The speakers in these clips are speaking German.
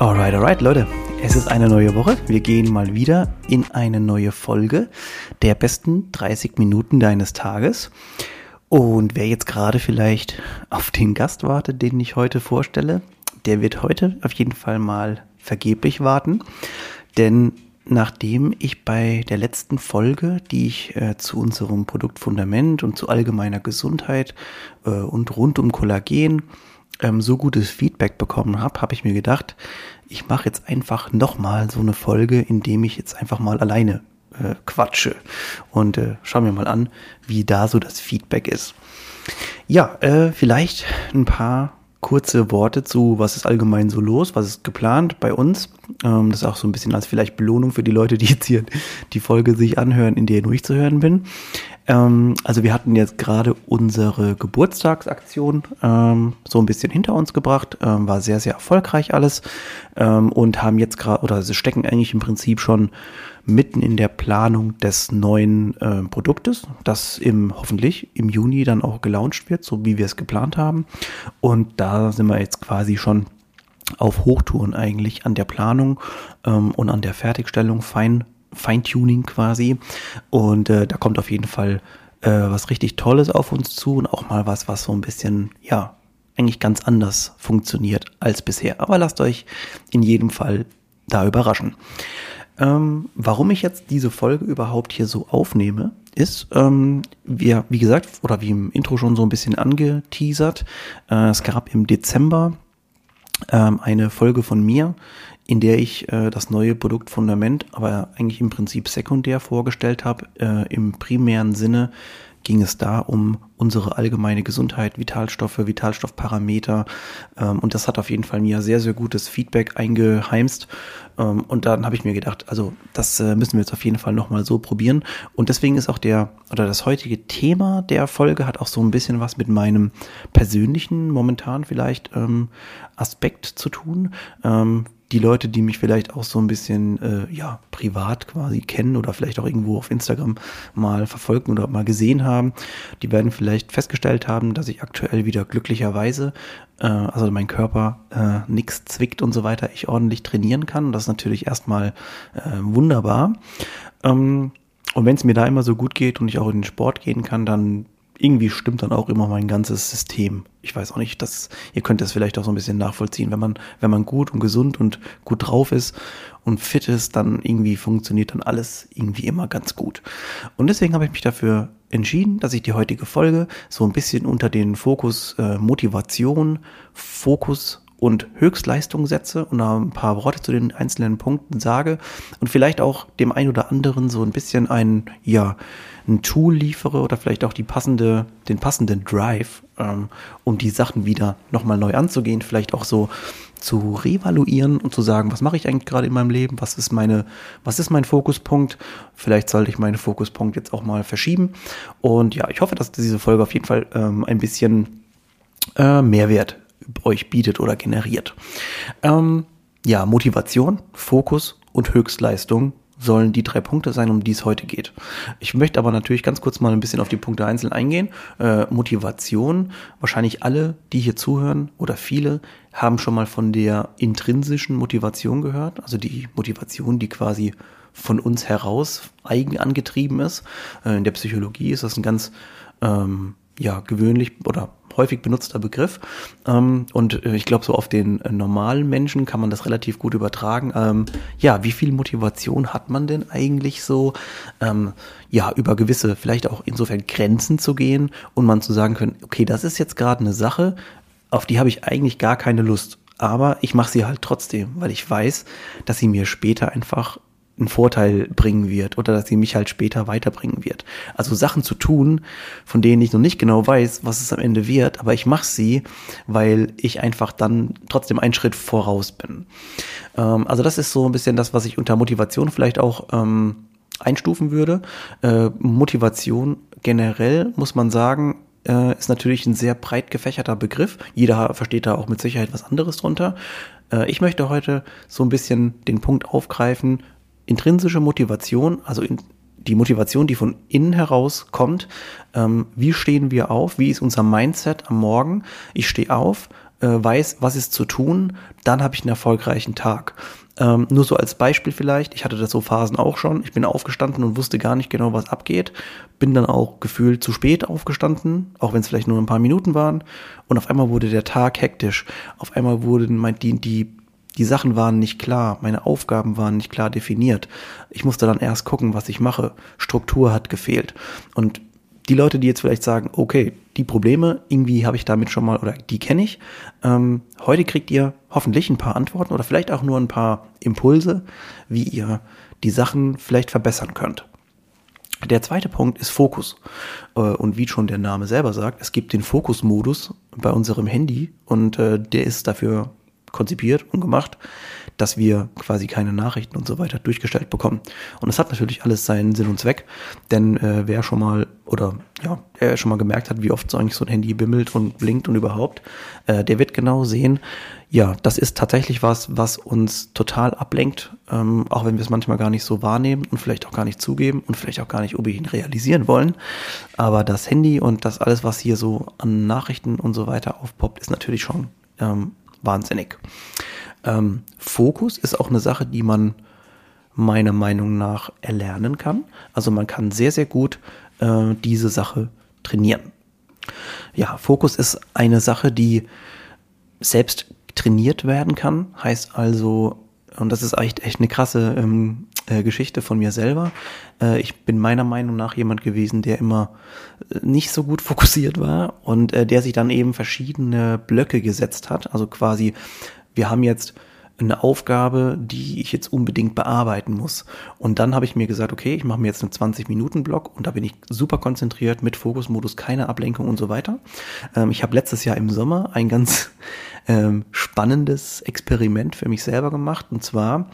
Alright, Leute. Es ist eine neue Woche. Wir gehen mal wieder in eine neue Folge der besten 30 Minuten deines Tages. Und wer jetzt gerade vielleicht auf den Gast wartet, den ich heute vorstelle, der wird heute auf jeden Fall mal vergeblich warten. Denn nachdem ich bei der letzten Folge, die ich zu unserem Produktfundament und zu allgemeiner Gesundheit und rund um Kollagen so gutes Feedback bekommen habe, habe ich mir gedacht, ich mache jetzt einfach nochmal so eine Folge, indem ich jetzt einfach mal alleine quatsche. Und schauen wir mal an, wie da so das Feedback ist. Ja, vielleicht ein paar kurze Worte zu, was ist allgemein so los, was ist geplant bei uns. Das ist auch so ein bisschen als vielleicht Belohnung für die Leute, die jetzt hier die Folge sich anhören, in der nur ich zu hören bin. Also wir hatten jetzt gerade unsere Geburtstagsaktion so ein bisschen hinter uns gebracht, war sehr, sehr erfolgreich alles und haben jetzt gerade, oder sie stecken eigentlich im Prinzip schon mitten in der Planung des neuen Produktes, das hoffentlich im Juni dann auch gelauncht wird, so wie wir es geplant haben. Und da sind wir jetzt quasi schon auf Hochtouren eigentlich an der Planung und an der Fertigstellung, Feintuning quasi. Und da kommt auf jeden Fall was richtig Tolles auf uns zu und auch mal was so ein bisschen, ja, eigentlich ganz anders funktioniert als bisher. Aber lasst euch in jedem Fall da überraschen. Warum ich jetzt diese Folge überhaupt hier so aufnehme, ist, wir, wie gesagt, oder wie im Intro schon so ein bisschen angeteasert, es gab im Dezember eine Folge von mir, in der ich das neue Produktfundament, aber eigentlich im Prinzip sekundär vorgestellt habe. Im primären Sinne ging es da um unsere allgemeine Gesundheit, Vitalstoffe, Vitalstoffparameter. Und das hat auf jeden Fall mir sehr, sehr gutes Feedback eingeheimst. Und dann habe ich mir gedacht, also das müssen wir jetzt auf jeden Fall nochmal so probieren. Und deswegen ist auch das heutige Thema der Folge hat auch so ein bisschen was mit meinem persönlichen, momentan vielleicht Aspekt zu tun. Die Leute, die mich vielleicht auch so ein bisschen privat quasi kennen oder vielleicht auch irgendwo auf Instagram mal verfolgen oder mal gesehen haben, die werden vielleicht festgestellt haben, dass ich aktuell wieder glücklicherweise, also mein Körper nichts zwickt und so weiter, ich ordentlich trainieren kann. Das ist natürlich erstmal wunderbar. Und wenn es mir da immer so gut geht und ich auch in den Sport gehen kann, dann irgendwie stimmt dann auch immer mein ganzes System. Ich weiß auch nicht, ihr könnt das vielleicht auch so ein bisschen nachvollziehen. Wenn man gut und gesund und gut drauf ist und fit ist, dann irgendwie funktioniert dann alles irgendwie immer ganz gut. Und deswegen habe ich mich dafür entschieden, dass ich die heutige Folge so ein bisschen unter den Fokus Motivation, Fokus und Höchstleistung setze und da ein paar Worte zu den einzelnen Punkten sage und vielleicht auch dem einen oder anderen so ein bisschen ein Tool liefere oder vielleicht auch den passenden Drive, um die Sachen wieder nochmal neu anzugehen, vielleicht auch so zu reevaluieren und zu sagen, was mache ich eigentlich gerade in meinem Leben, was ist mein Fokuspunkt, vielleicht sollte ich meinen Fokuspunkt jetzt auch mal verschieben. Und ja, ich hoffe, dass diese Folge auf jeden Fall ein bisschen Mehrwert euch bietet oder generiert. Motivation, Fokus und Höchstleistung sollen die 3 Punkte sein, um die es heute geht. Ich möchte aber natürlich ganz kurz mal ein bisschen auf die Punkte einzeln eingehen. Motivation, wahrscheinlich alle, die hier zuhören oder viele, haben schon mal von der intrinsischen Motivation gehört, also die Motivation, die quasi von uns heraus eigen angetrieben ist. In der Psychologie ist das ein ganz gewöhnlich oder häufig benutzter Begriff. Und ich glaube, so auf den normalen Menschen kann man das relativ gut übertragen. Wie viel Motivation hat man denn eigentlich so, über gewisse, vielleicht auch insofern Grenzen zu gehen und man zu sagen können, okay, das ist jetzt gerade eine Sache, auf die habe ich eigentlich gar keine Lust. Aber ich mache sie halt trotzdem, weil ich weiß, dass sie mir später einfach einen Vorteil bringen wird oder dass sie mich halt später weiterbringen wird. Also Sachen zu tun, von denen ich noch nicht genau weiß, was es am Ende wird, aber ich mache sie, weil ich einfach dann trotzdem einen Schritt voraus bin. Also das ist so ein bisschen das, was ich unter Motivation vielleicht auch einstufen würde. Motivation generell muss man sagen, ist natürlich ein sehr breit gefächerter Begriff. Jeder versteht da auch mit Sicherheit was anderes drunter. Ich möchte heute so ein bisschen den Punkt aufgreifen, intrinsische Motivation, also die Motivation, die von innen heraus kommt. Wie stehen wir auf? Wie ist unser Mindset am Morgen? Ich stehe auf, weiß, was ist zu tun, dann habe ich einen erfolgreichen Tag. Nur so als Beispiel vielleicht, ich hatte das so Phasen auch schon, ich bin aufgestanden und wusste gar nicht genau, was abgeht, bin dann auch gefühlt zu spät aufgestanden, auch wenn es vielleicht nur ein paar Minuten waren, und auf einmal wurde der Tag hektisch, auf einmal wurden die Sachen waren nicht klar, meine Aufgaben waren nicht klar definiert, ich musste dann erst gucken, was ich mache, Struktur hat gefehlt. Und die Leute, die jetzt vielleicht sagen, okay, die Probleme, irgendwie habe ich damit schon mal, oder die kenne ich, heute kriegt ihr hoffentlich ein paar Antworten oder vielleicht auch nur ein paar Impulse, wie ihr die Sachen vielleicht verbessern könnt. Der zweite Punkt ist Fokus. Und wie schon der Name selber sagt, es gibt den Fokus-Modus bei unserem Handy und der ist dafür konzipiert und gemacht, dass wir quasi keine Nachrichten und so weiter durchgestellt bekommen. Und das hat natürlich alles seinen Sinn und Zweck, denn wer schon mal gemerkt hat, wie oft so eigentlich so ein Handy bimmelt und blinkt und überhaupt, der wird genau sehen, ja, das ist tatsächlich was uns total ablenkt, auch wenn wir es manchmal gar nicht so wahrnehmen und vielleicht auch gar nicht zugeben und vielleicht auch gar nicht unbedingt realisieren wollen. Aber das Handy und das alles, was hier so an Nachrichten und so weiter aufpoppt, ist natürlich schon wahnsinnig. Fokus ist auch eine Sache, die man meiner Meinung nach erlernen kann. Also man kann sehr, sehr gut diese Sache trainieren. Ja, Fokus ist eine Sache, die selbst trainiert werden kann. Heißt also, und das ist echt eine krasse Geschichte von mir selber. Ich bin meiner Meinung nach jemand gewesen, der immer nicht so gut fokussiert war und der sich dann eben verschiedene Blöcke gesetzt hat. Also quasi, wir haben jetzt eine Aufgabe, die ich jetzt unbedingt bearbeiten muss. Und dann habe ich mir gesagt, okay, ich mache mir jetzt einen 20-Minuten-Block und da bin ich super konzentriert mit Fokusmodus, keine Ablenkung und so weiter. Ich habe letztes Jahr im Sommer ein ganz spannendes Experiment für mich selber gemacht. Und zwar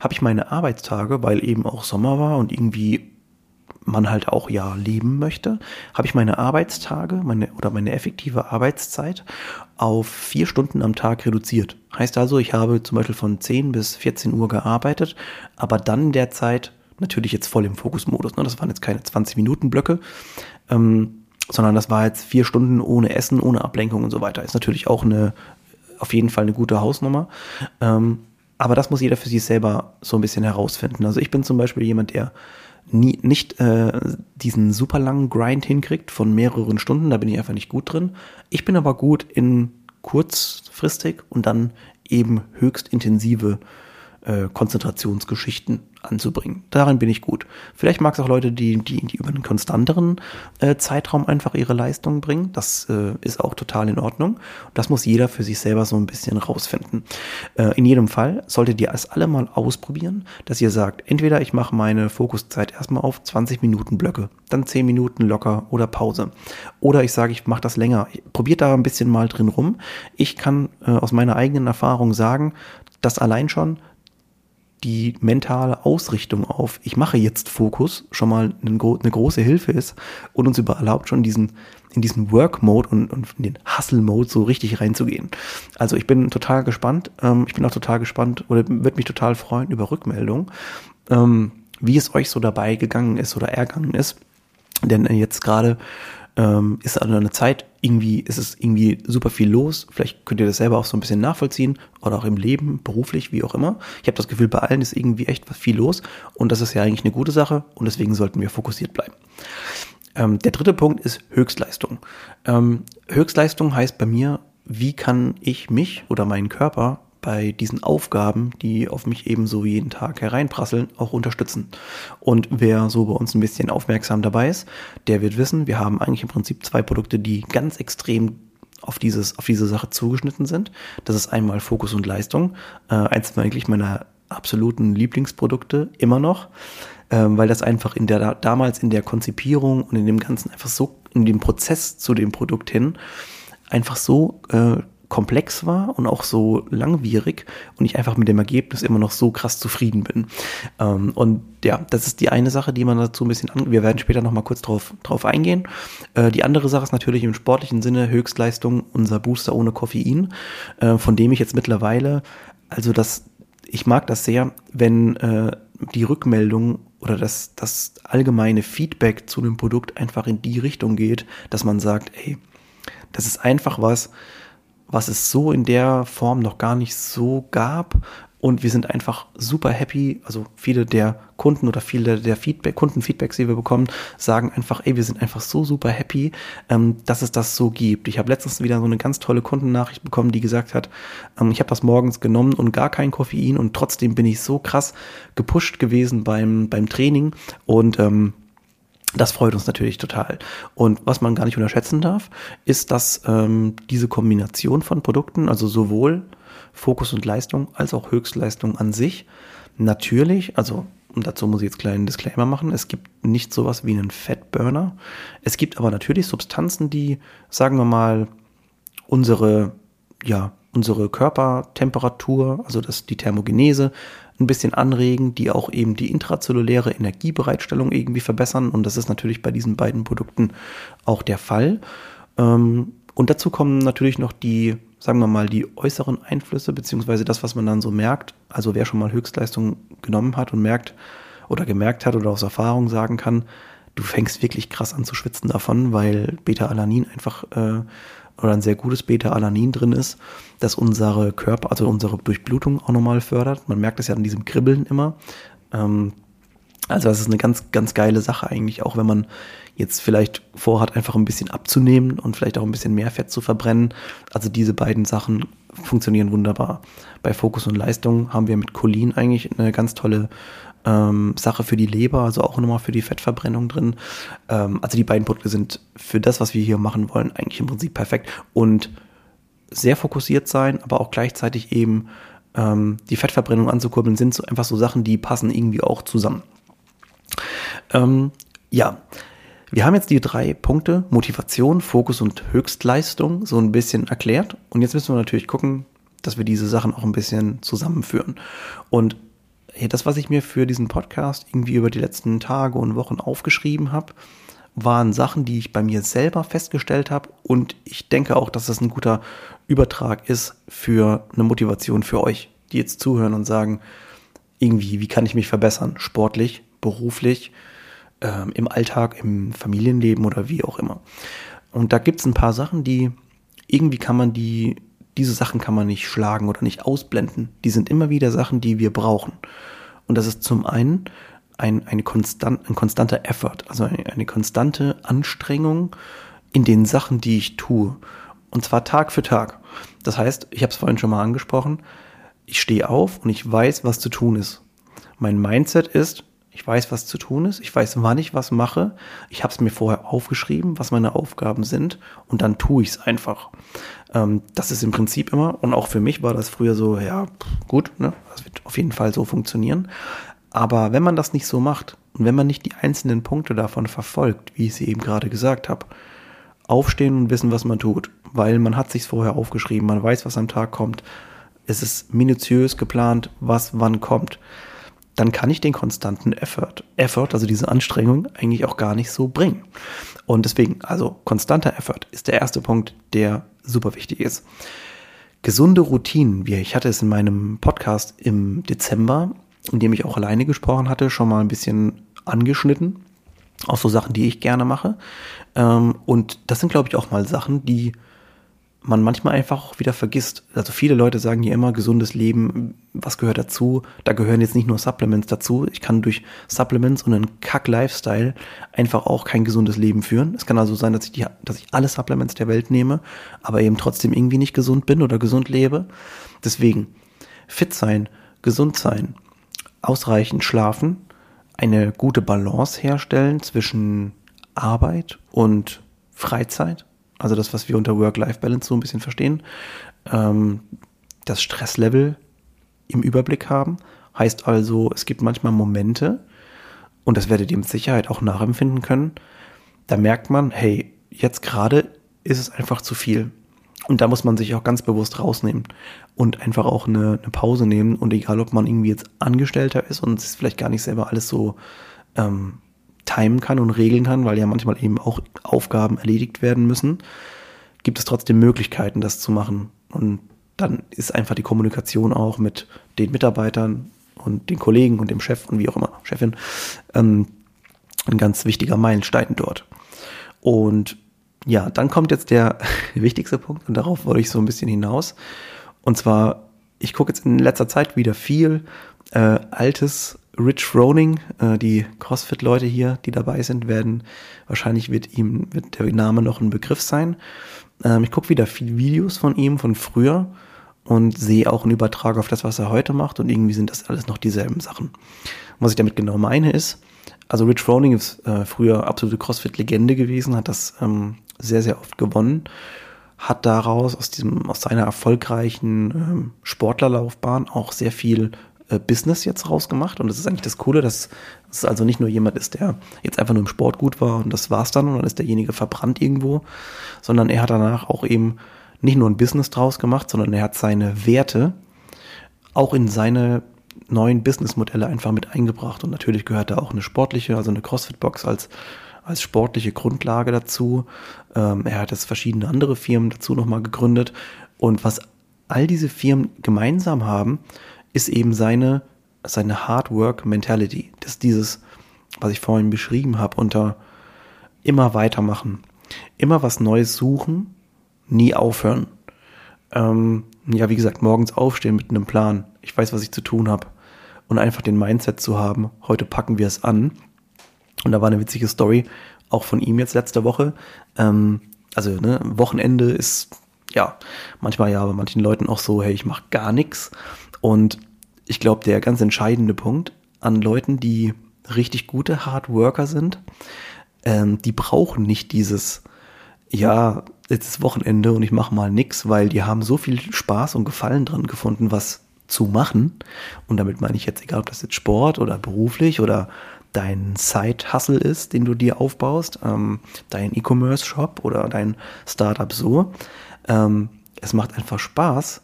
habe ich meine Arbeitstage, weil eben auch Sommer war und irgendwie man halt auch ja leben möchte, habe ich meine Arbeitstage, meine effektive Arbeitszeit auf 4 Stunden am Tag reduziert. Heißt also, ich habe zum Beispiel von 10 bis 14 Uhr gearbeitet, aber dann in der Zeit natürlich jetzt voll im Fokusmodus. Ne? Das waren jetzt keine 20-Minuten-Blöcke, sondern das war jetzt 4 Stunden ohne Essen, ohne Ablenkung und so weiter. Ist natürlich auch auf jeden Fall eine gute Hausnummer. Aber das muss jeder für sich selber so ein bisschen herausfinden. Also ich bin zum Beispiel jemand, der nicht diesen super langen Grind hinkriegt von mehreren Stunden, da bin ich einfach nicht gut drin. Ich bin aber gut in kurzfristig und dann eben höchst intensive Konzentrationsgeschichten anzubringen. Darin bin ich gut. Vielleicht mag es auch Leute, die über einen konstanteren Zeitraum einfach ihre Leistung bringen. Das ist auch total in Ordnung. Das muss jeder für sich selber so ein bisschen rausfinden. In jedem Fall solltet ihr es alle mal ausprobieren, dass ihr sagt, entweder ich mache meine Fokuszeit erstmal auf 20 Minuten Blöcke, dann 10 Minuten locker oder Pause. Oder ich sage, ich mache das länger. Probiert da ein bisschen mal drin rum. Ich kann aus meiner eigenen Erfahrung sagen, dass allein schon die mentale Ausrichtung auf, ich mache jetzt Fokus, schon mal eine große Hilfe ist und uns erlaubt schon in diesen Work-Mode und in den Hustle-Mode so richtig reinzugehen. Also ich bin total gespannt, würde mich total freuen über Rückmeldung, wie es euch so dabei gegangen ist oder ergangen ist, denn jetzt gerade ist also eine Zeit, ist es super viel los. Vielleicht könnt ihr das selber auch so ein bisschen nachvollziehen oder auch im Leben, beruflich, wie auch immer. Ich habe das Gefühl, bei allen ist irgendwie echt viel los und das ist ja eigentlich eine gute Sache und deswegen sollten wir fokussiert bleiben. Der dritte Punkt ist Höchstleistung. Höchstleistung heißt bei mir, wie kann ich mich oder meinen Körper bei diesen Aufgaben, die auf mich eben so jeden Tag hereinprasseln, auch unterstützen. Und wer so bei uns ein bisschen aufmerksam dabei ist, der wird wissen, wir haben eigentlich im Prinzip 2 Produkte, die ganz extrem auf diese Sache zugeschnitten sind. Das ist einmal Fokus und Leistung. Eins eigentlich meiner absoluten Lieblingsprodukte immer noch, weil das einfach damals in der Konzipierung und in dem Ganzen einfach so, in dem Prozess zu dem Produkt hin, einfach so komplex war und auch so langwierig und ich einfach mit dem Ergebnis immer noch so krass zufrieden bin. Und ja, das ist die eine Sache, die man dazu ein bisschen wir werden später nochmal kurz drauf eingehen. Die andere Sache ist natürlich im sportlichen Sinne Höchstleistung, unser Booster ohne Koffein, von dem ich jetzt mittlerweile, ich mag das sehr, wenn die Rückmeldung oder das allgemeine Feedback zu dem Produkt einfach in die Richtung geht, dass man sagt, ey, das ist einfach was es so in der Form noch gar nicht so gab und wir sind einfach super happy, also viele der Kunden oder viele der Kundenfeedbacks, die wir bekommen, sagen einfach, ey, wir sind einfach so super happy, dass es das so gibt. Ich habe letztens wieder so eine ganz tolle Kundennachricht bekommen, die gesagt hat, ich habe das morgens genommen und gar kein Koffein und trotzdem bin ich so krass gepusht gewesen beim Training und das freut uns natürlich total. Und was man gar nicht unterschätzen darf, ist, dass diese Kombination von Produkten, also sowohl Fokus und Leistung als auch Höchstleistung an sich, natürlich, also und dazu muss ich jetzt einen kleinen Disclaimer machen, es gibt nicht sowas wie einen Fatburner. Es gibt aber natürlich Substanzen, die, sagen wir mal, unsere Körpertemperatur, also die Thermogenese, ein bisschen anregen, die auch eben die intrazelluläre Energiebereitstellung irgendwie verbessern. Und das ist natürlich bei diesen beiden Produkten auch der Fall. Und dazu kommen natürlich noch die äußeren Einflüsse, beziehungsweise das, was man dann so merkt. Also wer schon mal Höchstleistung genommen hat und gemerkt hat oder aus Erfahrung sagen kann, du fängst wirklich krass an zu schwitzen davon, weil Beta-Alanin einfach oder ein sehr gutes Beta-Alanin drin ist, das unsere Körper, also unsere Durchblutung auch nochmal fördert. Man merkt es ja an diesem Kribbeln immer. Also das ist eine ganz, ganz geile Sache eigentlich, auch wenn man jetzt vielleicht vorhat, einfach ein bisschen abzunehmen und vielleicht auch ein bisschen mehr Fett zu verbrennen. Also diese beiden Sachen funktionieren wunderbar. Bei Fokus und Leistung haben wir mit Cholin eigentlich eine ganz tolle Sache für die Leber, also auch nochmal für die Fettverbrennung drin. Also die beiden Produkte sind für das, was wir hier machen wollen, eigentlich im Prinzip perfekt und sehr fokussiert sein, aber auch gleichzeitig eben die Fettverbrennung anzukurbeln, sind so einfach so Sachen, die passen irgendwie auch zusammen. Wir haben jetzt die drei Punkte, Motivation, Fokus und Höchstleistung, so ein bisschen erklärt. Und jetzt müssen wir natürlich gucken, dass wir diese Sachen auch ein bisschen zusammenführen. Und das, was ich mir für diesen Podcast irgendwie über die letzten Tage und Wochen aufgeschrieben habe, waren Sachen, die ich bei mir selber festgestellt habe. Und ich denke auch, dass das ein guter Übertrag ist für eine Motivation für euch, die jetzt zuhören und sagen, irgendwie, wie kann ich mich verbessern? Sportlich, beruflich, im Alltag, im Familienleben oder wie auch immer. Und da gibt es ein paar Sachen, die irgendwie diese Sachen kann man nicht schlagen oder nicht ausblenden. Die sind immer wieder Sachen, die wir brauchen. Und das ist zum einen ein konstanter Effort, also eine konstante Anstrengung in den Sachen, die ich tue. Und zwar Tag für Tag. Das heißt, ich habe es vorhin schon mal angesprochen, ich stehe auf und ich weiß, was zu tun ist. Mein Mindset ist, ich weiß, was zu tun ist, ich weiß, wann ich was mache, ich habe es mir vorher aufgeschrieben, was meine Aufgaben sind und dann tue ich es einfach. Das ist im Prinzip immer, und auch für mich war das früher so, ja gut, ne, das wird auf jeden Fall so funktionieren. Aber wenn man das nicht so macht und wenn man nicht die einzelnen Punkte davon verfolgt, wie ich sie eben gerade gesagt habe, aufstehen und wissen, was man tut, weil man hat sich's vorher aufgeschrieben, man weiß, was am Tag kommt, es ist minutiös geplant, was wann kommt, dann kann ich den konstanten Effort, also diese Anstrengung, eigentlich auch gar nicht so bringen. Und deswegen, also konstanter Effort ist der erste Punkt, der super wichtig ist. Gesunde Routinen, ich hatte es in meinem Podcast im Dezember, in dem ich auch alleine gesprochen hatte, schon mal ein bisschen angeschnitten, auch so Sachen, die ich gerne mache. Und das sind, glaube ich, auch mal Sachen, die man manchmal einfach auch wieder vergisst. Also viele Leute sagen hier immer, gesundes Leben, was gehört dazu? Da gehören jetzt nicht nur Supplements dazu. Ich kann durch Supplements und einen Kack-Lifestyle einfach auch kein gesundes Leben führen. Es kann also sein, dass ich alle Supplements der Welt nehme, aber eben trotzdem irgendwie nicht gesund bin oder gesund lebe. Deswegen, fit sein, gesund sein, ausreichend schlafen, eine gute Balance herstellen zwischen Arbeit und Freizeit. Also das, was wir unter Work-Life-Balance so ein bisschen verstehen, das Stresslevel im Überblick haben, heißt also, es gibt manchmal Momente, und das werdet ihr mit Sicherheit auch nachempfinden können, da merkt man, hey, jetzt gerade ist es einfach zu viel. Und da muss man sich auch ganz bewusst rausnehmen und einfach auch eine Pause nehmen. Und egal, ob man irgendwie jetzt Angestellter ist und es vielleicht gar nicht selber alles so timen kann und regeln kann, weil ja manchmal eben auch Aufgaben erledigt werden müssen, gibt es trotzdem Möglichkeiten, das zu machen. Und dann ist einfach die Kommunikation auch mit den Mitarbeitern und den Kollegen und dem Chef und wie auch immer, Chefin, ein ganz wichtiger Meilenstein dort. Und ja, dann kommt jetzt der wichtigste Punkt und darauf wollte ich so ein bisschen hinaus. Und zwar, ich gucke jetzt in letzter Zeit wieder viel altes Rich Froning. Die CrossFit-Leute hier, die dabei sind, wird der Name noch ein Begriff sein. Ich gucke wieder viele Videos von ihm, von früher, und sehe auch einen Übertrag auf das, was er heute macht, und irgendwie sind das alles noch dieselben Sachen. Was ich damit genau meine ist, also Rich Froning ist früher absolute CrossFit-Legende gewesen, hat das sehr, sehr oft gewonnen, hat daraus aus seiner erfolgreichen Sportlerlaufbahn auch sehr viel Business jetzt rausgemacht, und das ist eigentlich das Coole, dass es also nicht nur jemand ist, der jetzt einfach nur im Sport gut war und das war's dann und dann ist derjenige verbrannt irgendwo, sondern er hat danach auch eben nicht nur ein Business draus gemacht, sondern er hat seine Werte auch in seine neuen Businessmodelle einfach mit eingebracht, und natürlich gehört da auch eine sportliche, also eine CrossFit-Box als sportliche Grundlage dazu. Er hat jetzt verschiedene andere Firmen dazu nochmal gegründet, und was all diese Firmen gemeinsam haben, ist eben seine Hard Work Mentality. Das ist dieses, was ich vorhin beschrieben habe, unter immer weitermachen, immer was Neues suchen, nie aufhören. Ja, wie gesagt, morgens aufstehen mit einem Plan. Ich weiß, was ich zu tun habe. Und einfach den Mindset zu haben, heute packen wir es an. Und da war eine witzige Story, auch von ihm jetzt letzte Woche. Wochenende ist, ja, manchmal ja bei manchen Leuten auch so, hey, ich mache gar nichts. Und ich glaube, der ganz entscheidende Punkt an Leuten, die richtig gute Hard Worker sind, die brauchen nicht dieses, ja, jetzt ist Wochenende und ich mache mal nix, weil die haben so viel Spaß und Gefallen dran gefunden, was zu machen. Und damit meine ich jetzt, egal ob das jetzt Sport oder beruflich oder dein Side-Hustle ist, den du dir aufbaust, dein E-Commerce-Shop oder dein Startup so. Es macht einfach Spaß,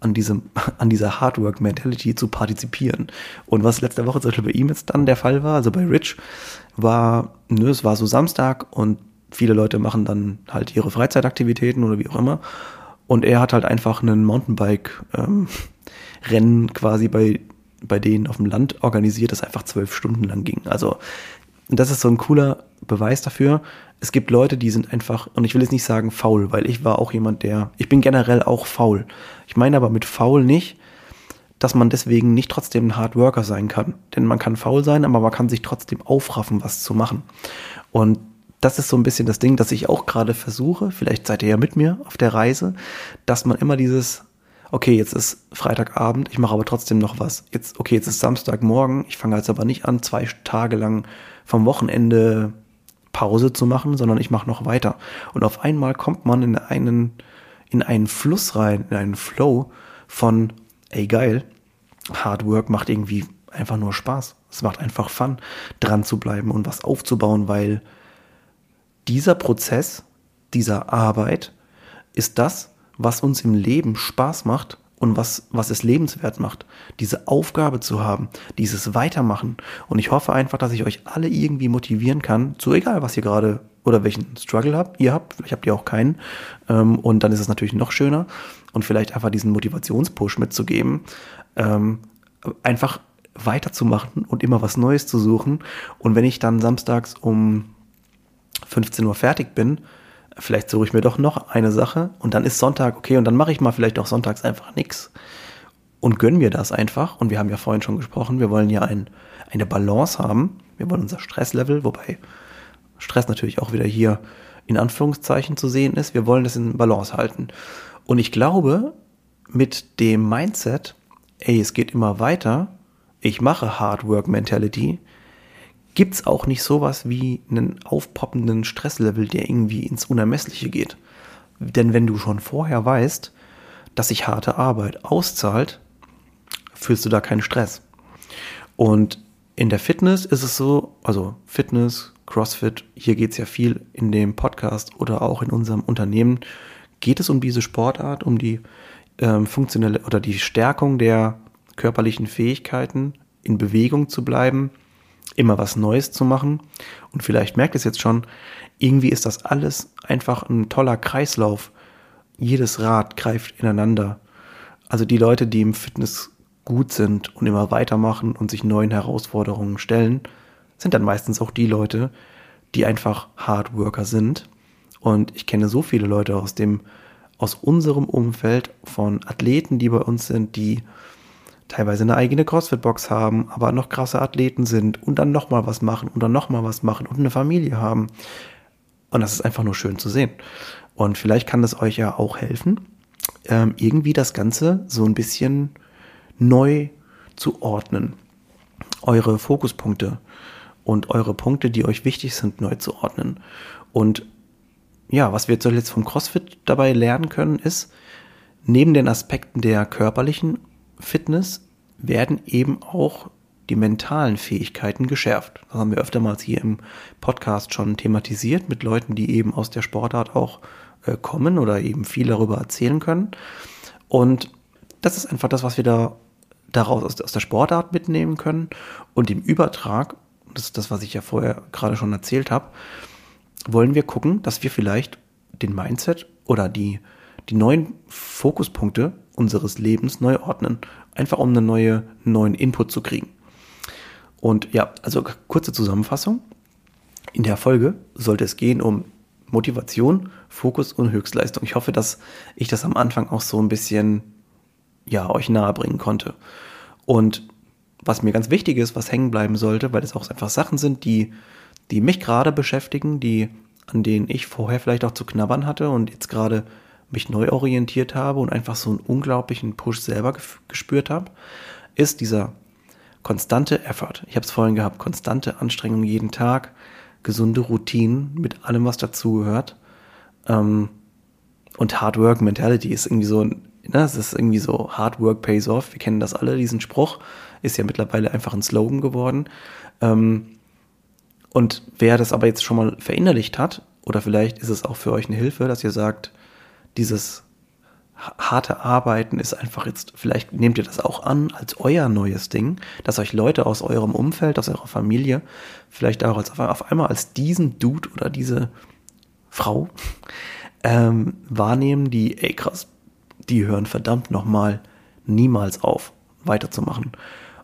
an dieser Hard-Work-Mentality zu partizipieren. Und was letzte Woche zum Beispiel bei ihm jetzt dann der Fall war, also bei Rich, es war so Samstag und viele Leute machen dann halt ihre Freizeitaktivitäten oder wie auch immer. Und er hat halt einfach einen Mountainbike-Rennen quasi bei denen auf dem Land organisiert, das einfach 12 Stunden lang ging. Also das ist so ein cooler Beweis dafür. Es gibt Leute, die sind einfach, und ich will jetzt nicht sagen faul, weil ich war auch jemand, ich bin generell auch faul. Ich meine aber mit faul nicht, dass man deswegen nicht trotzdem ein Hard Worker sein kann. Denn man kann faul sein, aber man kann sich trotzdem aufraffen, was zu machen. Und das ist so ein bisschen das Ding, dass ich auch gerade versuche, vielleicht seid ihr ja mit mir auf der Reise, dass man immer dieses, okay, jetzt ist Freitagabend, ich mache aber trotzdem noch was. Jetzt ist Samstagmorgen, ich fange jetzt aber nicht an, 2 Tage lang vom Wochenende Pause zu machen, sondern ich mache noch weiter. Und auf einmal kommt man in einen Fluss rein, in einen Flow von, ey geil, Hard Work macht irgendwie einfach nur Spaß. Es macht einfach Fun, dran zu bleiben und was aufzubauen, weil dieser Prozess, dieser Arbeit ist das, was uns im Leben Spaß macht und was es lebenswert macht, diese Aufgabe zu haben, dieses Weitermachen. Und ich hoffe einfach, dass ich euch alle irgendwie motivieren kann, so egal, was ihr gerade oder welchen Struggle habt, vielleicht habt ihr auch keinen, und dann ist es natürlich noch schöner, und vielleicht einfach diesen Motivationspush mitzugeben, einfach weiterzumachen und immer was Neues zu suchen. Und wenn ich dann samstags um 15 Uhr fertig bin, vielleicht suche ich mir doch noch eine Sache, und dann ist Sonntag, okay, und dann mache ich mal vielleicht auch sonntags einfach nichts und gönn mir das einfach. Und wir haben ja vorhin schon gesprochen, wir wollen ja eine Balance haben, wir wollen unser Stresslevel, wobei Stress natürlich auch wieder hier in Anführungszeichen zu sehen ist, wir wollen das in Balance halten. Und ich glaube, mit dem Mindset, ey, es geht immer weiter, ich mache Hard Work Mentality, gibt es auch nicht sowas wie einen aufpoppenden Stresslevel, der irgendwie ins Unermessliche geht. Denn wenn du schon vorher weißt, dass sich harte Arbeit auszahlt, fühlst du da keinen Stress. Und in der Fitness ist es so, also Fitness, CrossFit, hier geht es ja viel in dem Podcast oder auch in unserem Unternehmen, geht es um diese Sportart, um die funktionelle oder die Stärkung der körperlichen Fähigkeiten, in Bewegung zu bleiben, immer was Neues zu machen. Und vielleicht merkt ihr es jetzt schon, irgendwie ist das alles einfach ein toller Kreislauf. Jedes Rad greift ineinander. Also die Leute, die im Fitness gut sind und immer weitermachen und sich neuen Herausforderungen stellen, sind dann meistens auch die Leute, die einfach Hardworker sind. Und ich kenne so viele Leute aus unserem Umfeld von Athleten, die bei uns sind, die teilweise eine eigene CrossFit-Box haben, aber noch krasse Athleten sind und dann nochmal was machen und dann nochmal was machen und eine Familie haben. Und das ist einfach nur schön zu sehen. Und vielleicht kann das euch ja auch helfen, irgendwie das Ganze so ein bisschen neu zu ordnen. Eure Fokuspunkte und eure Punkte, die euch wichtig sind, neu zu ordnen. Und ja, was wir zuletzt vom CrossFit dabei lernen können, ist, neben den Aspekten der körperlichen Fitness werden eben auch die mentalen Fähigkeiten geschärft. Das haben wir öftermals hier im Podcast schon thematisiert mit Leuten, die eben aus der Sportart auch kommen oder eben viel darüber erzählen können. Und das ist einfach das, was wir daraus aus der Sportart mitnehmen können. Und im Übertrag, das ist das, was ich ja vorher gerade schon erzählt habe, wollen wir gucken, dass wir vielleicht den Mindset oder die neuen Fokuspunkte unseres Lebens neu ordnen. Einfach um einen neuen Input zu kriegen. Und ja, also kurze Zusammenfassung. In der Folge sollte es gehen um Motivation, Fokus und Höchstleistung. Ich hoffe, dass ich das am Anfang auch so ein bisschen, ja, euch nahe bringen konnte. Und was mir ganz wichtig ist, was hängen bleiben sollte, weil es auch einfach Sachen sind, die mich gerade beschäftigen, an denen ich vorher vielleicht auch zu knabbern hatte und jetzt gerade mich neu orientiert habe und einfach so einen unglaublichen Push selber gespürt habe, ist dieser konstante Effort. Ich habe es vorhin gehabt, konstante Anstrengung jeden Tag, gesunde Routinen mit allem, was dazugehört. Und Hard Work Mentality ist irgendwie so, das ist irgendwie so Hard Work Pays Off. Wir kennen das alle, diesen Spruch. Ist ja mittlerweile einfach ein Slogan geworden. Und wer das aber jetzt schon mal verinnerlicht hat, oder vielleicht ist es auch für euch eine Hilfe, dass ihr sagt, dieses harte Arbeiten ist einfach jetzt, vielleicht nehmt ihr das auch an als euer neues Ding, dass euch Leute aus eurem Umfeld, aus eurer Familie, vielleicht auch auf einmal als diesen Dude oder diese Frau wahrnehmen, die, ey krass, die hören verdammt nochmal niemals auf, weiterzumachen.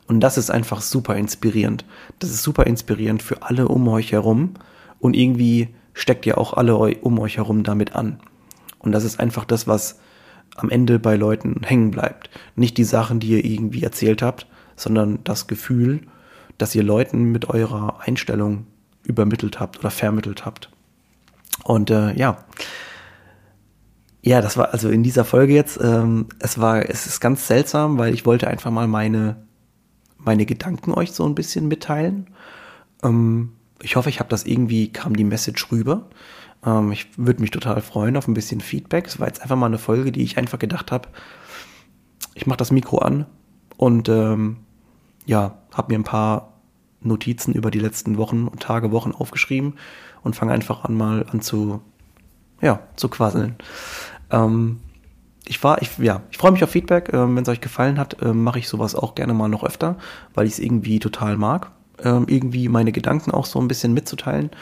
Und das ist einfach super inspirierend. Das ist super inspirierend für alle um euch herum und irgendwie steckt ihr auch alle um euch herum damit an. Und das ist einfach das, was am Ende bei Leuten hängen bleibt. Nicht die Sachen, die ihr irgendwie erzählt habt, sondern das Gefühl, dass ihr Leuten mit eurer Einstellung übermittelt habt oder vermittelt habt. Und das war also in dieser Folge jetzt, es ist ganz seltsam, weil ich wollte einfach mal meine Gedanken euch so ein bisschen mitteilen. Ich hoffe, kam die Message rüber. Ich würde mich total freuen auf ein bisschen Feedback. Es war jetzt einfach mal eine Folge, die ich einfach gedacht habe, ich mache das Mikro an und habe mir ein paar Notizen über die letzten Wochen und Wochen aufgeschrieben und fange einfach an zu quasseln. Ich freue mich auf Feedback. Wenn es euch gefallen hat, mache ich sowas auch gerne mal noch öfter, weil ich es irgendwie total mag, irgendwie meine Gedanken auch so ein bisschen mitzuteilen.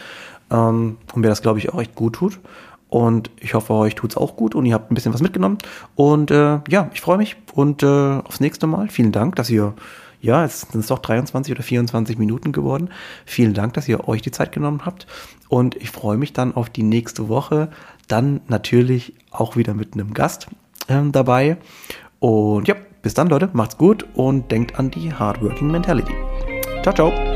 Und mir das, glaube ich, auch echt gut tut. Und ich hoffe, euch tut's auch gut und ihr habt ein bisschen was mitgenommen. Und ich freue mich und aufs nächste Mal. Vielen Dank, dass ihr, es sind doch 23 oder 24 Minuten geworden. Vielen Dank, dass ihr euch die Zeit genommen habt. Und ich freue mich dann auf die nächste Woche. Dann natürlich auch wieder mit einem Gast dabei. Und ja, bis dann, Leute. Macht's gut und denkt an die Hardworking Mentality. Ciao, ciao.